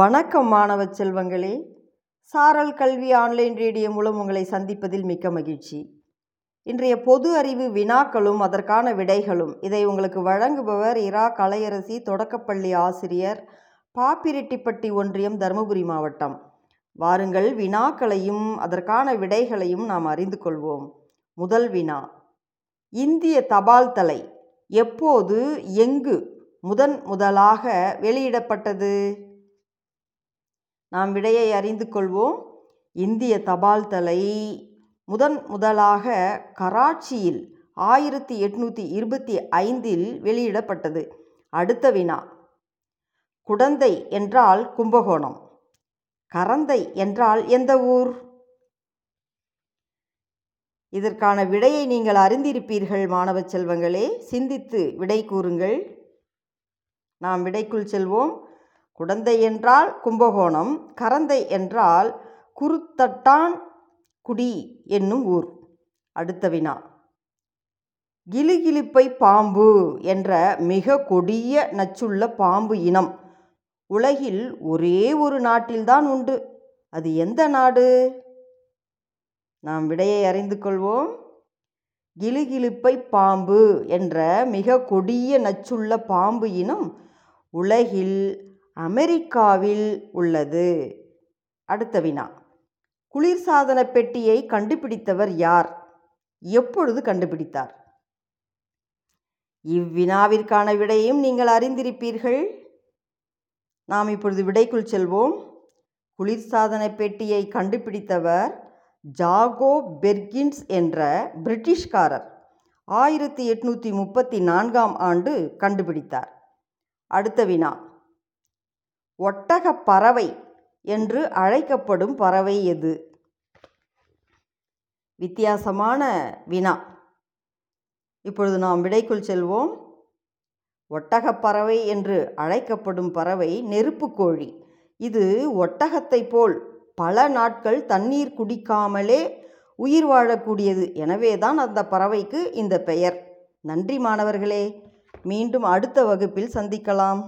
வணக்கம் மாணவ செல்வங்களே, சாரல் கல்வி ஆன்லைன் ரேடியோ மூலம் உங்களை சந்திப்பதில் மிக்க மகிழ்ச்சி. இன்றைய பொது அறிவு வினாக்களும் அதற்கான விடைகளும் இதை உங்களுக்கு வழங்குபவர் இரா கலையரசி, தொடக்கப்பள்ளி ஆசிரியர், பாப்பிரெட்டிப்பட்டி ஒன்றியம், தருமபுரி மாவட்டம். வாருங்கள், வினாக்களையும் அதற்கான விடைகளையும் நாம் அறிந்து கொள்வோம். முதல் வினா: இந்திய தபால் தலை எப்போது, எங்கு முதன் முதலாக வெளியிடப்பட்டது? நாம் விடையை அறிந்து கொள்வோம். இந்திய தபால் தலை முதன் முதலாக கராச்சியில் 1825 வெளியிடப்பட்டது. அடுத்த வினா: குடந்தை என்றால் கும்பகோணம், கரந்தை என்றால் எந்த ஊர்? இதற்கான விடையை நீங்கள் அறிந்திருப்பீர்கள் மாணவ செல்வங்களே. சிந்தித்து விடை கூறுங்கள். நாம் விடைக்குள் செல்வோம். குடந்தை என்றால் கும்பகோணம், கரந்தை என்றால் குருத்தட்டான் குடி என்னும் ஊர். அடுத்த வினா: கிலுகிலிப்பை பாம்பு என்ற மிக கொடிய நச்சுள்ள பாம்பு இனம் உலகில் ஒரே ஒரு நாட்டில்தான் உண்டு. அது எந்த நாடு? நாம் விடையை அறிந்து கொள்வோம். கிலுகிலிப்பை பாம்பு என்ற மிக கொடிய நச்சுள்ள பாம்பு இனம் உலகில் அமெரிக்காவில் உள்ளது. அடுத்த வினா: குளிர்சாதன பெட்டியை கண்டுபிடித்தவர் யார், எப்பொழுது கண்டுபிடித்தார்? இவ்வினாவிற்கான விடையும் நீங்கள் அறிந்திருப்பீர்கள். நாம் இப்பொழுது விடைக்குள் செல்வோம். குளிர்சாதன பெட்டியை கண்டுபிடித்தவர் ஜாகோ பெர்கின்ஸ் என்ற பிரிட்டிஷ்காரர் 1834 கண்டுபிடித்தார். அடுத்த வினா: ஒட்டகப் பறவை என்று அழைக்கப்படும் பறவை எது? வித்தியாசமான வினா. இப்பொழுது நாம் விடைக்குள் செல்வோம். ஒட்டகப் பறவை என்று அழைக்கப்படும் பறவை நெருப்புக்கோழி. இது ஒட்டகத்தை போல் பல நாட்கள் தண்ணீர் குடிக்காமலே உயிர் வாழக்கூடியது. எனவே தான் அந்த பறவைக்கு இந்த பெயர். நன்றி மாணவர்களே, மீண்டும் அடுத்த வகுப்பில் சந்திக்கலாம்.